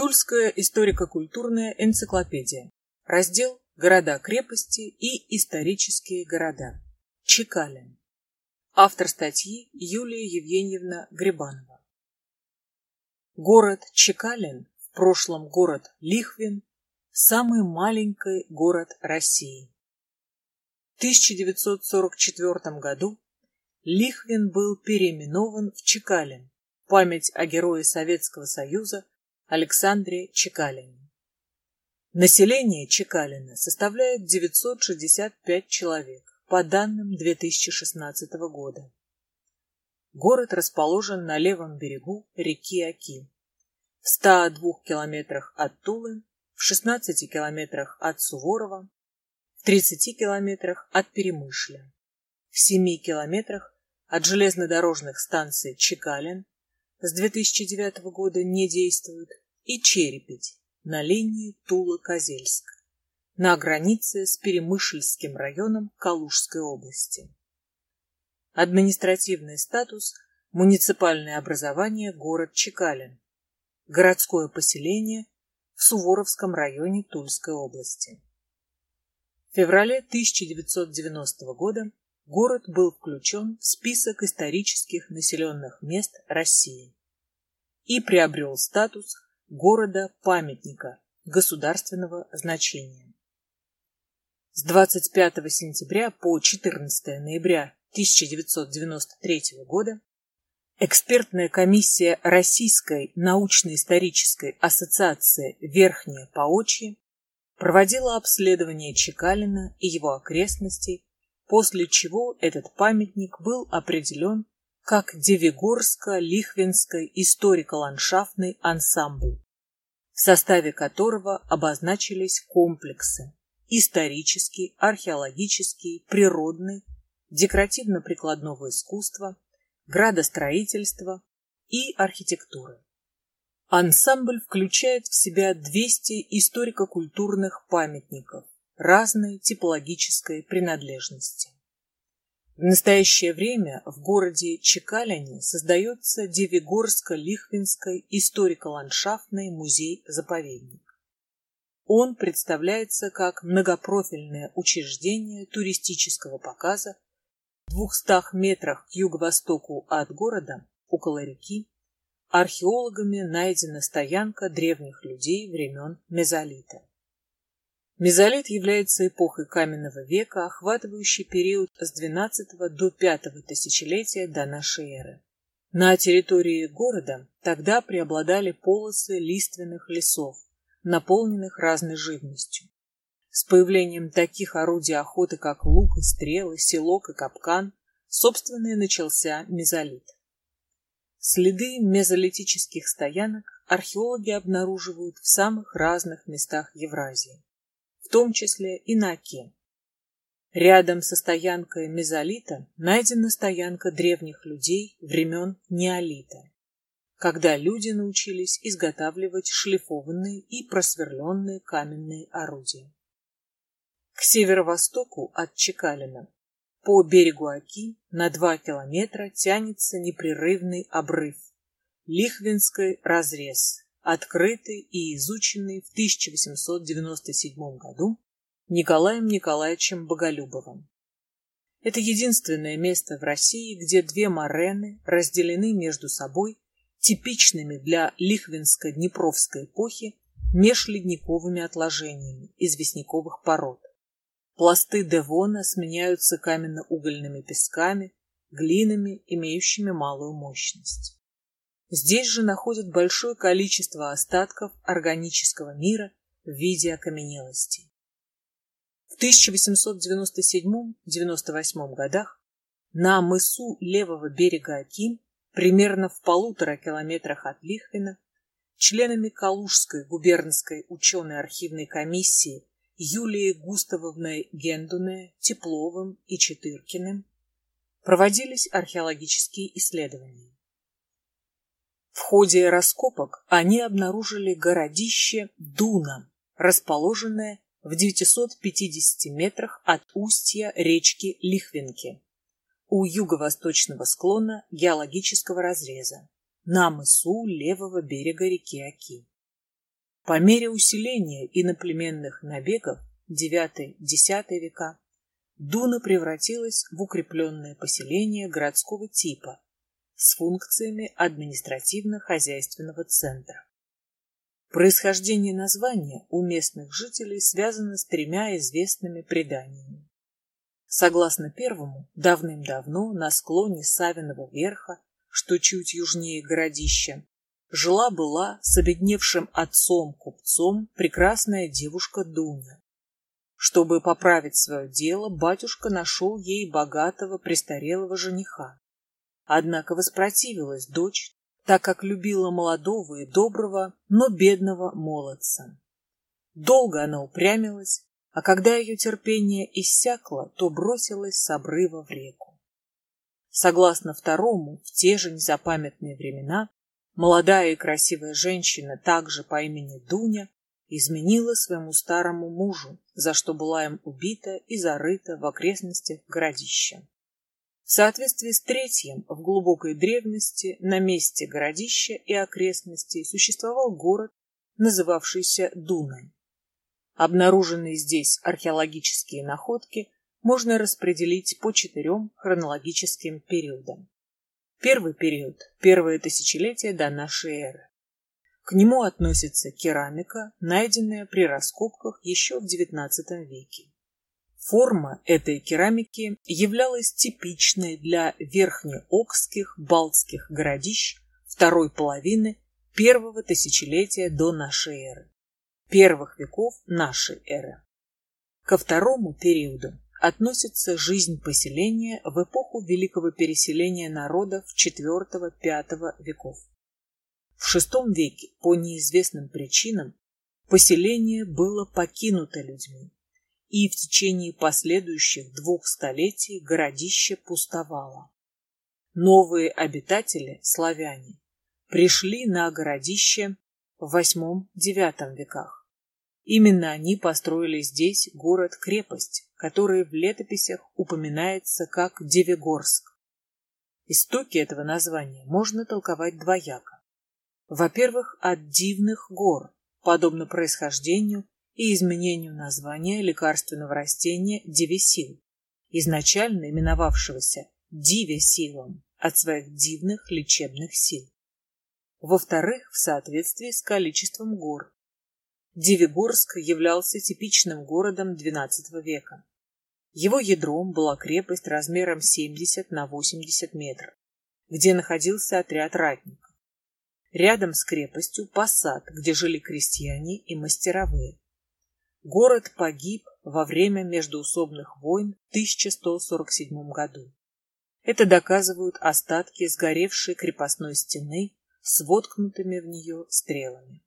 Тульская историко-культурная энциклопедия. Раздел «Города-крепости и исторические города». Чекалин. Автор статьи Юлия Евгеньевна Грибанова. Город Чекалин, в прошлом город Лихвин, самый маленький город России. В 1944 году Лихвин был переименован в Чекалин в память о герое Советского Союза Александре Чекалине. Население Чекалина составляет 965 человек, по данным 2016 года. Город расположен на левом берегу реки Оки, в 102 километрах от Тулы, в 16 километрах от Суворова, в 30 километрах от Перемышля, в 7 километрах от железнодорожных станций Чекалин, с 2009 года не действует, и Черепеть на линии Тула-Козельск, на границе с Перемышльским районом Калужской области. Административный статус – муниципальное образование город Чекалин, городское поселение в Суворовском районе Тульской области. В феврале 1990 года город был включен в список исторических населенных мест России и приобрел статус города-памятника государственного значения. С 25 сентября по 14 ноября 1993 года экспертная комиссия Российской научно-исторической ассоциации Верхнее Поочье проводила обследование Чекалина и его окрестностей, после чего этот памятник был определен как Девигорско-Лихвинский историко-ландшафтный ансамбль, в составе которого обозначились комплексы – исторический, археологический, природный, декоративно-прикладного искусства, градостроительства и архитектуры. Ансамбль включает в себя 200 историко-культурных памятников разной типологической принадлежности. В настоящее время в городе Чекалине создается Девигорско-Лихвинский историко-ландшафтный музей-заповедник. Он представляется как многопрофильное учреждение туристического показа в 200 метрах к юго-востоку от города, около реки. Археологами найдена стоянка древних людей времен мезолита. Мезолит является эпохой каменного века, охватывающей период с 12 до 5 тысячелетия до нашей эры. На территории города тогда преобладали полосы лиственных лесов, наполненных разной живностью. С появлением таких орудий охоты, как лук и стрелы, селок и капкан, собственно и начался мезолит. Следы мезолитических стоянок археологи обнаруживают в самых разных местах Евразии, в том числе и на Оке. Рядом со стоянкой мезолита найдена стоянка древних людей времен неолита, когда люди научились изготавливать шлифованные и просверленные каменные орудия. К северо-востоку от Чекалина по берегу Оки на 2 километра тянется непрерывный обрыв Лихвинский разрез, открытый и изученный в 1897 году Николаем Николаевичем Боголюбовым. Это единственное место в России, где две морены разделены между собой типичными для Лихвинско-Днепровской эпохи межледниковыми отложениями известняковых пород. Пласты Девона сменяются каменно-угольными песками, глинами, имеющими малую мощность. Здесь же находят большое количество остатков органического мира в виде окаменелостей. В 1897-1898 годах на мысу левого берега Оки, примерно в 1,5 километрах от Лихвина, членами Калужской губернской ученой архивной комиссии Юлией Густавовной Гендуне, Тепловым и Четыркиным проводились археологические исследования. В ходе раскопок они обнаружили городище Дуна, расположенное в 950 метрах от устья речки Лихвинки, у юго-восточного склона геологического разреза, на мысу левого берега реки Оки. По мере усиления иноплеменных набегов IX-X века Дуна превратилась в укрепленное поселение городского типа с функциями административно-хозяйственного центра. Происхождение названия у местных жителей связано с тремя известными преданиями. Согласно первому, давным-давно на склоне Савиного верха, что чуть южнее городища, жила-была с обедневшим отцом-купцом прекрасная девушка Дуня. Чтобы поправить свое дело, батюшка нашел ей богатого престарелого жениха. Однако воспротивилась дочь, так как любила молодого и доброго, но бедного молодца. Долго она упрямилась, а когда ее терпение иссякло, то бросилась с обрыва в реку. Согласно второму, в те же незапамятные времена молодая и красивая женщина, также по имени Дуня, изменила своему старому мужу, за что была им убита и зарыта в окрестностях городища. В соответствии с третьим, в глубокой древности на месте городища и окрестностей существовал город, называвшийся Дуной. Обнаруженные здесь археологические находки можно распределить по четырем хронологическим периодам. Первый период – первое тысячелетие до нашей эры. К нему относится керамика, найденная при раскопках еще в XIX веке. Форма этой керамики являлась типичной для верхнеокских балтских городищ второй половины первого тысячелетия до нашей эры, первых веков нашей эры. Ко второму периоду относится жизнь поселения в эпоху великого переселения народов IV-V веков. В VI веке по неизвестным причинам поселение было покинуто людьми, и в течение последующих 2 столетий городище пустовало. Новые обитатели, славяне, пришли на городище в VIII-IX веках. Именно они построили здесь город-крепость, который в летописях упоминается как Девигорск. Истоки этого названия можно толковать двояко. Во-первых, от дивных гор, подобно происхождению и изменению названия лекарственного растения девесил, изначально именовавшегося дивесилом от своих дивных лечебных сил. Во-вторых, в соответствии с количеством гор. Девигорск являлся типичным городом XII века. Его ядром была крепость размером 70 на 80 метров, где находился отряд ратников. Рядом с крепостью посад, где жили крестьяне и мастеровые. Город погиб во время междоусобных войн в 1147 году. Это доказывают остатки сгоревшей крепостной стены с воткнутыми в нее стрелами.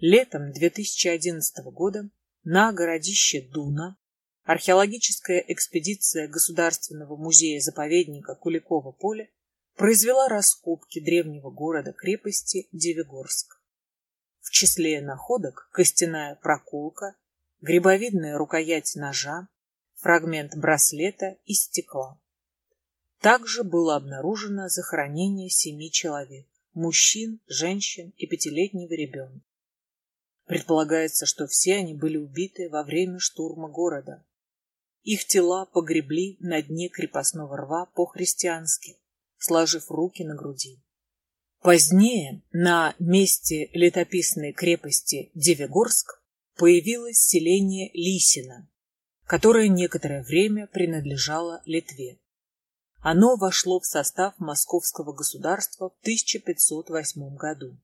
Летом 2011 года на городище Дуна археологическая экспедиция Государственного музея-заповедника Куликово поле произвела раскопки древнего города-крепости Девигорск. В числе находок костяная проколка, грибовидная рукоять ножа, фрагмент браслета и стекла. Также было обнаружено захоронение 7 человек – мужчин, женщин и 5-летнего ребенка. Предполагается, что все они были убиты во время штурма города. Их тела погребли на дне крепостного рва по-христиански, сложив руки на груди. Позднее на месте летописной крепости Девигорск появилось селение Лисино, которое некоторое время принадлежало Литве. Оно вошло в состав Московского государства в 1508 году.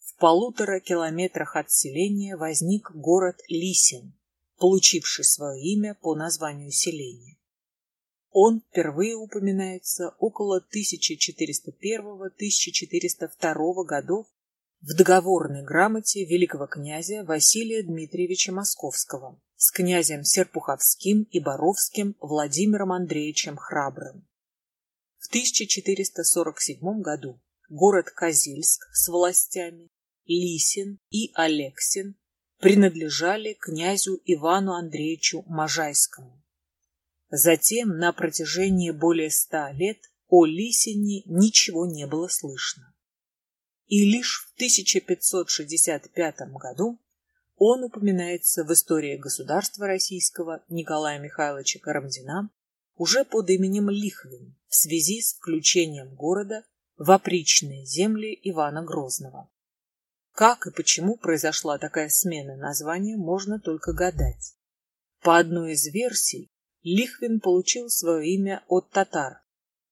В 1,5 километрах от селения возник город Лисин, получивший свое имя по названию селения. Он впервые упоминается около 1401-1402 годов в договорной грамоте великого князя Василия Дмитриевича Московского с князем Серпуховским и Боровским Владимиром Андреевичем Храбрым. В 1447 году город Козельск с властями Лисин и Алексин принадлежали князю Ивану Андреевичу Можайскому. Затем на протяжении более 100 лет о Лисине ничего не было слышно. и лишь в 1565 году он упоминается в истории государства российского Николая Михайловича Карамзина уже под именем Лихвин в связи с включением города в опричные земли Ивана Грозного. Как и почему произошла такая смена названия, можно только гадать. По одной из версий, Лихвин получил свое имя от татар.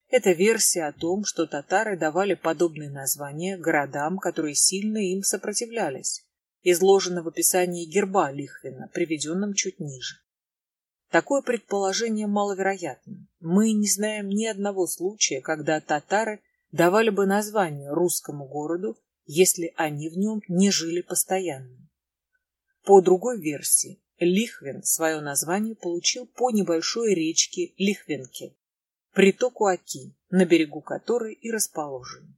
Это версия о том, что татары давали подобные названия городам, которые сильно им сопротивлялись, изложено в описании герба Лихвина, приведенном чуть ниже. Такое предположение маловероятно. Мы не знаем ни одного случая, когда татары давали бы название русскому городу, если они в нем не жили постоянно. По другой версии, Лихвин свое название получил по небольшой речке Лихвинке, притоку Оки, на берегу которой и расположен.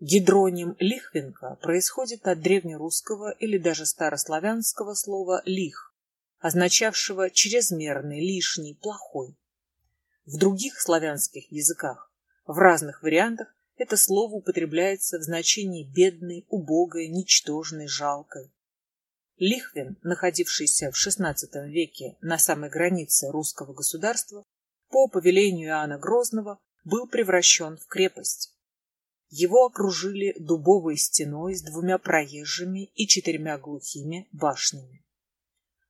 Гидроним Лихвинка происходит от древнерусского или даже старославянского слова «лих», означавшего чрезмерный, лишний, плохой. В других славянских языках, в разных вариантах, это слово употребляется в значении бедной, убогой, ничтожной, жалкой. Лихвин, находившийся в XVI веке на самой границе русского государства, по повелению Иоанна Грозного был превращен в крепость. Его окружили дубовой стеной с двумя проезжими и четырьмя глухими башнями.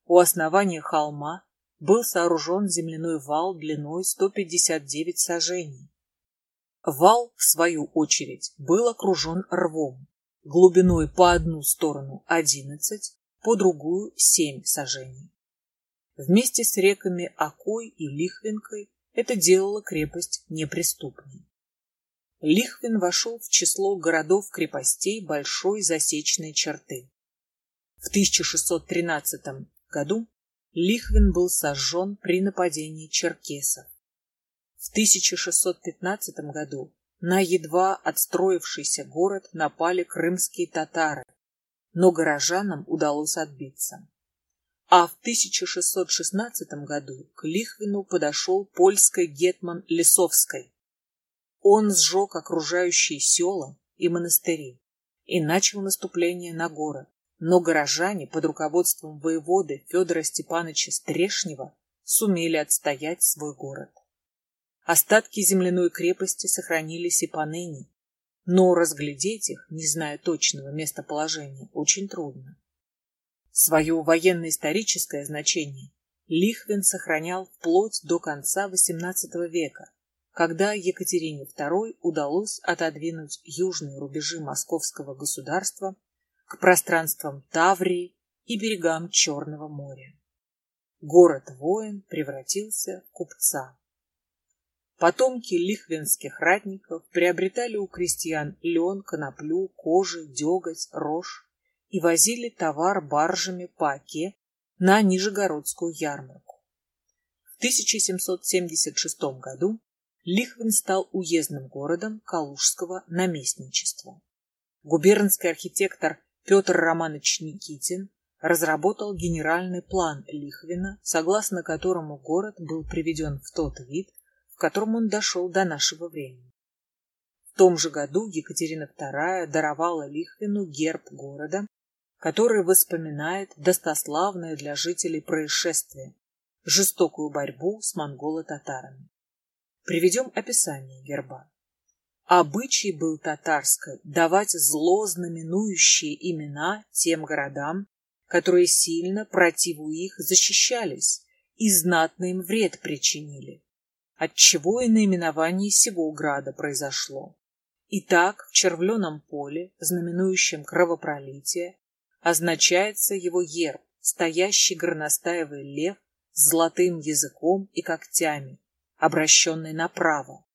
У основания холма был сооружен земляной вал длиной 159 сажений. Вал, в свою очередь, был окружен рвом, глубиной по одну сторону 11, по другую 7 сажений. Вместе с реками Окой и Лихвинкой это делало крепость неприступной. Лихвин вошел в число городов-крепостей большой засечной черты. В 1613 году Лихвин был сожжен при нападении черкесов. В 1615 году на едва отстроившийся город напали крымские татары, но горожанам удалось отбиться. А в 1616 году к Лихвину подошел польский гетман Лисовский. Он сжег окружающие села и монастыри и начал наступление на город. Но горожане под руководством воеводы Федора Степановича Стрешнева сумели отстоять свой город. Остатки земляной крепости сохранились и поныне, но разглядеть их, не зная точного местоположения, очень трудно. Свое военно-историческое значение Лихвин сохранял вплоть до конца XVIII века, когда Екатерине II удалось отодвинуть южные рубежи московского государства к пространствам Таврии и берегам Черного моря. Город-воин превратился в купца. Потомки лихвинских ратников приобретали у крестьян лен, коноплю, кожи, деготь, рожь и возили товар баржами по Оке на Нижегородскую ярмарку. В 1776 году Лихвин стал уездным городом Калужского наместничества. Губернский архитектор Петр Романович Никитин разработал генеральный план Лихвина, согласно которому город был приведен в тот вид, в котором он дошел до нашего времени. В том же году Екатерина II даровала Лихвину герб города, который воспоминает достославное для жителей происшествие – жестокую борьбу с монголо-татарами. Приведем описание герба. Обычай был татарской давать зло знаменующие имена тем городам, которые сильно противу их защищались и знатно им вред причинили, отчего и наименование сего града произошло. Итак, в Червленом поле, знаменующем кровопролитие, означается его герб, стоящий горностаевый лев с золотым языком и когтями, обращенный направо.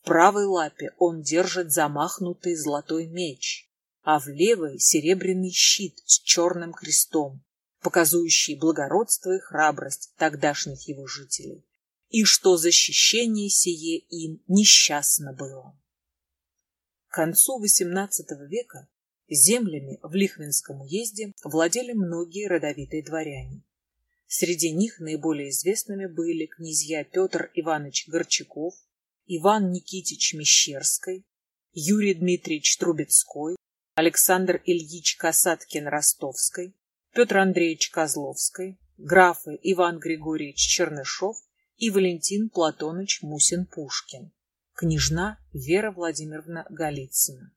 В правой лапе он держит замахнутый золотой меч, а в левой серебряный щит с черным крестом, показывающий благородство и храбрость тогдашних его жителей, и что защищение сие им несчастно было. К концу XVIII века землями в Лихвинском уезде владели многие родовитые дворяне. Среди них наиболее известными были князья Петр Иванович Горчаков, Иван Никитич Мещерский, Юрий Дмитриевич Трубецкой, Александр Ильич Касаткин-Ростовской, Петр Андреевич Козловской, графы Иван Григорьевич Чернышов и Валентин Платонович Мусин-Пушкин, княжна Вера Владимировна Голицына.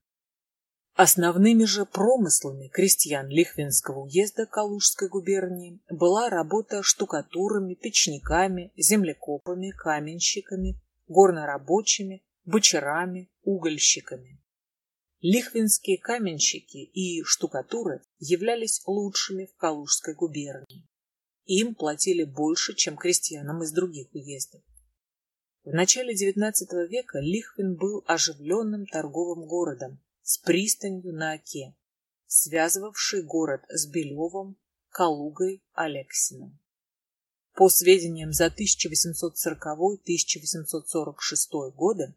Основными же промыслами крестьян Лихвинского уезда Калужской губернии была работа штукатурами, печниками, землекопами, каменщиками, горнорабочими, бочарами, угольщиками. Лихвинские каменщики и штукатуры являлись лучшими в Калужской губернии. Им платили больше, чем крестьянам из других уездов. В начале XIX века Лихвин был оживленным торговым городом с пристанью на Оке, связывавший город с Белевым, Калугой, Алексиным. По сведениям за 1840-1846 годы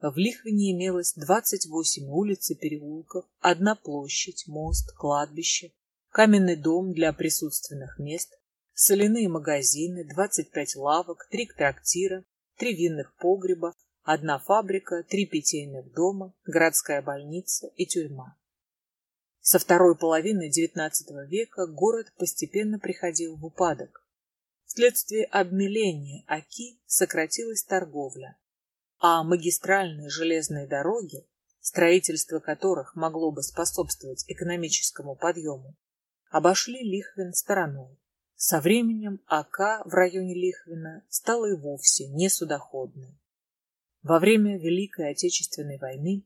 в Лихвине имелось 28 улиц и переулков, одна площадь, мост, кладбище, каменный дом для присутственных мест, соляные магазины, 25 лавок, 3 трактира, 3 винных погреба, 1 фабрика, 3 питейных дома, городская больница и тюрьма. Со второй половины XIX века город постепенно приходил в упадок. Вследствие обмеления Оки сократилась торговля, а магистральные железные дороги, строительство которых могло бы способствовать экономическому подъему, обошли Лихвин стороной. Со временем Ока в районе Лихвина стала и вовсе не судоходной. Во время Великой Отечественной войны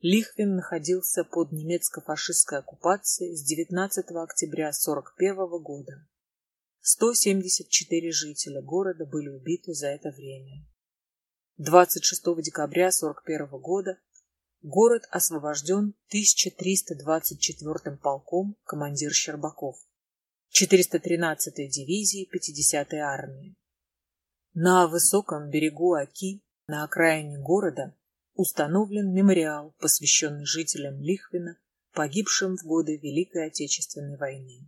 Лихвин находился под немецко-фашистской оккупацией с 19 октября 1941 года. 174 жителя города были убиты за это время. 26 декабря 1941 года город освобожден 1324-м полком, командир Щербаков, 413-й дивизии 50-й армии. На высоком берегу Оки на окраине города установлен мемориал, посвященный жителям Лихвина, погибшим в годы Великой Отечественной войны.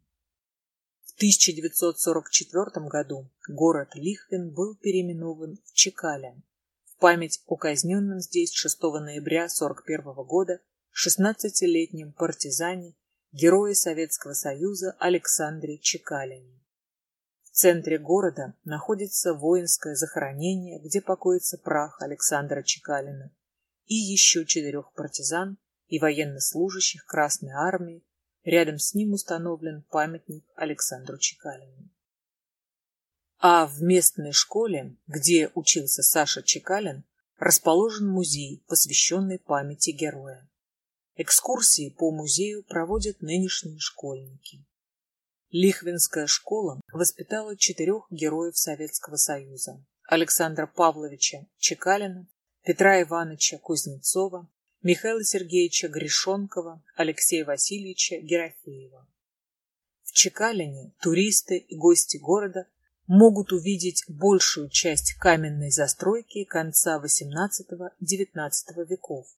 В 1944 году город Лихвин был переименован в Чекалин в память о казненном здесь 6 ноября 1941 года 16-летнем партизане, герое Советского Союза Александре Чекалине. В центре города находится воинское захоронение, где покоится прах Александра Чекалина и еще 4 партизан и военнослужащих Красной Армии. Рядом с ним установлен памятник Александру Чекалину. А в местной школе, где учился Саша Чекалин, расположен музей, посвященный памяти героя. Экскурсии по музею проводят нынешние школьники. Лихвинская школа воспитала 4 героев Советского Союза: Александра Павловича Чекалина, Петра Ивановича Кузнецова, Михаила Сергеевича Грищенкова, Алексея Васильевича Герафеева. В Чекалине туристы и гости города могут увидеть большую часть каменной застройки конца XVIII-XIX веков,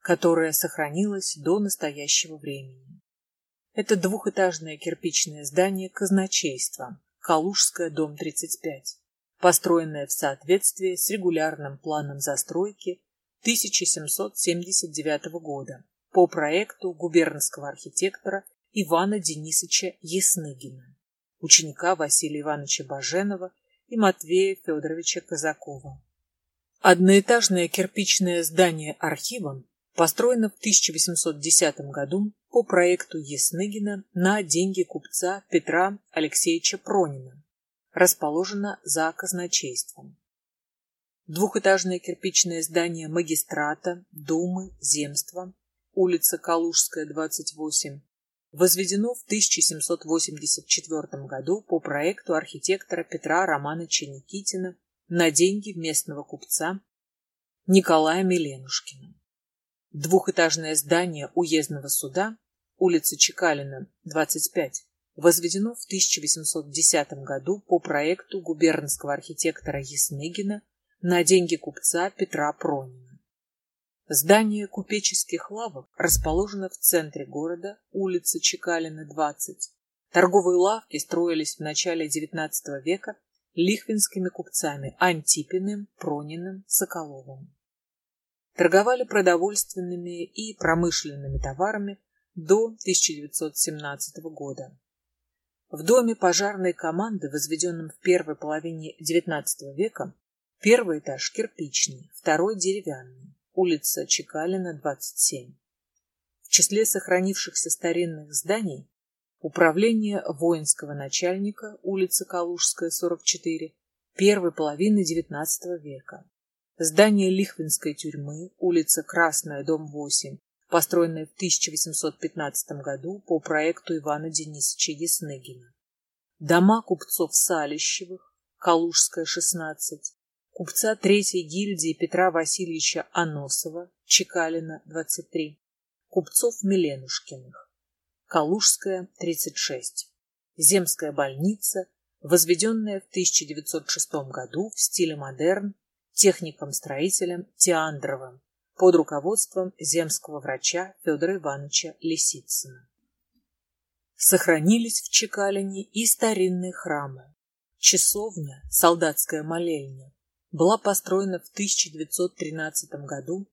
которая сохранилась до настоящего времени. Это двухэтажное кирпичное здание казначейства, Калужское, дом 35, построенное в соответствии с регулярным планом застройки 1779 года по проекту губернского архитектора Ивана Денисовича Ясныгина, ученика Василия Ивановича Баженова и Матвея Федоровича Казакова. Одноэтажное кирпичное здание архивом построено в 1810 году по проекту Ясныгина на деньги купца Петра Алексеевича Пронина, расположено за казначейством. Двухэтажное кирпичное здание магистрата, думы, земства, улица Калужская, 28, возведено в 1784 году по проекту архитектора Петра Романовича Никитина на деньги местного купца Николая Миленушкина. Двухэтажное здание уездного суда, улица Чекалина, 25, возведено в 1810 году по проекту губернского архитектора Есмегина на деньги купца Петра Пронина. Здание купеческих лавок расположено в центре города, улица Чекалина, 20. Торговые лавки строились в начале XIX века лихвинскими купцами Антипиным, Прониным, Соколовым. торговали продовольственными и промышленными товарами до 1917 года. В доме пожарной команды, возведенном в первой половине XIX века, первый этаж кирпичный, второй деревянный, улица Чекалина, 27. В числе сохранившихся старинных зданий управление воинского начальника, улица Калужская, 44, первой половины XIX века. Здание Лихвинской тюрьмы, улица Красная, дом 8, построенное в 1815 году по проекту Ивана Денисовича Ясныгина. Дома купцов Салищевых, Калужская, 16, купца Третьей гильдии Петра Васильевича Аносова, Чекалина, 23, купцов Миленушкиных, Калужская, 36, земская больница, возведенная в 1906 году в стиле модерн техником-строителем Тиандровым под руководством земского врача Федора Ивановича Лисицына. Сохранились в Чекалине и старинные храмы. Часовня, солдатская молельня, была построена в 1913 году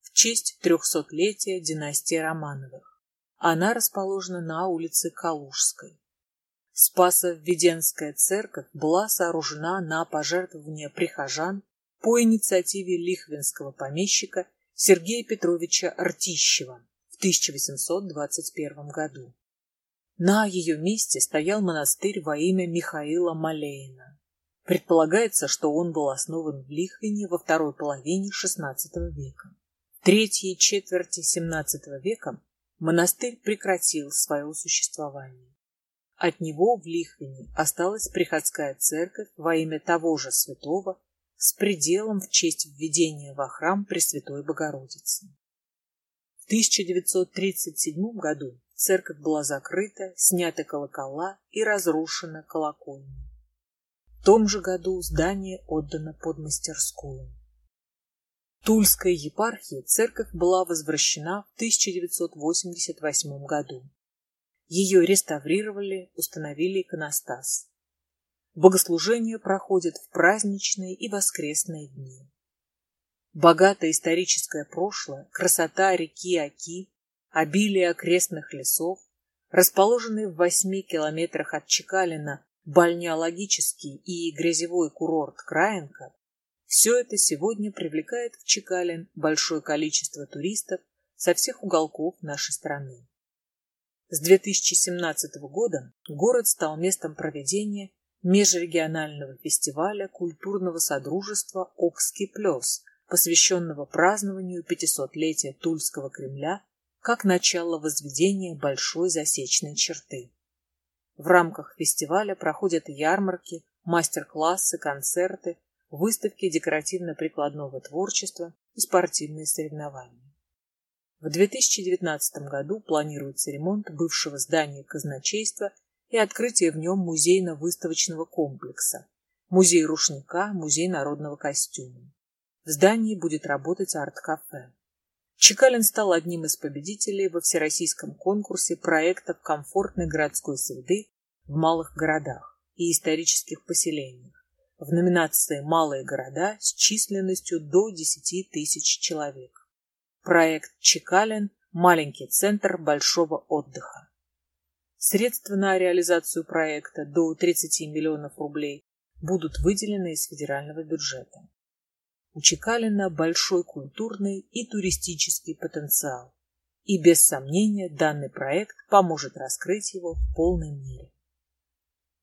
в честь 300-летия династии Романовых. Она расположена на улице Калужской. Спасо-Введенская церковь была сооружена на пожертвование прихожан по инициативе лихвинского помещика Сергея Петровича Ртищева в 1821 году. На ее месте стоял монастырь во имя Михаила Малеина. Предполагается, что он был основан в Лихвине во второй половине XVI века. В третьей четверти XVII века монастырь прекратил свое существование. От него в Лихвине осталась приходская церковь во имя того же святого с пределом в честь введения во храм Пресвятой Богородицы. В 1937 году церковь была закрыта, сняты колокола и разрушена колокольня. В том же году здание отдано под мастерскую. В Тульской епархии церковь была возвращена в 1988 году. Ее реставрировали, установили иконостас. Богослужения проходят в праздничные и воскресные дни. Богатое историческое прошлое, красота реки Оки, обилие окрестных лесов, расположенные в 8 километрах от Чекалина бальнеологический и грязевой курорт Краенко, все это сегодня привлекает в Чекалин большое количество туристов со всех уголков нашей страны. С 2017 года город стал местом проведения межрегионального фестиваля культурного содружества «Окский плёс», посвященного празднованию 500-летия Тульского Кремля как начало возведения большой засечной черты. В рамках фестиваля проходят ярмарки, мастер-классы, концерты, выставки декоративно-прикладного творчества и спортивные соревнования. В 2019 году планируется ремонт бывшего здания казначейства и открытие в нем музейно-выставочного комплекса, музей рушника, музей народного костюма. В здании будет работать арт-кафе. Чекалин стал одним из победителей во всероссийском конкурсе проектов комфортной городской среды в малых городах и исторических поселениях в номинации «Малые города» с численностью до 10 тысяч человек. Проект «Чекалин. Маленький центр большого отдыха». Средства на реализацию проекта до 30 миллионов рублей будут выделены из федерального бюджета. У Чекалина большой культурный и туристический потенциал, и без сомнения данный проект поможет раскрыть его в полной мере.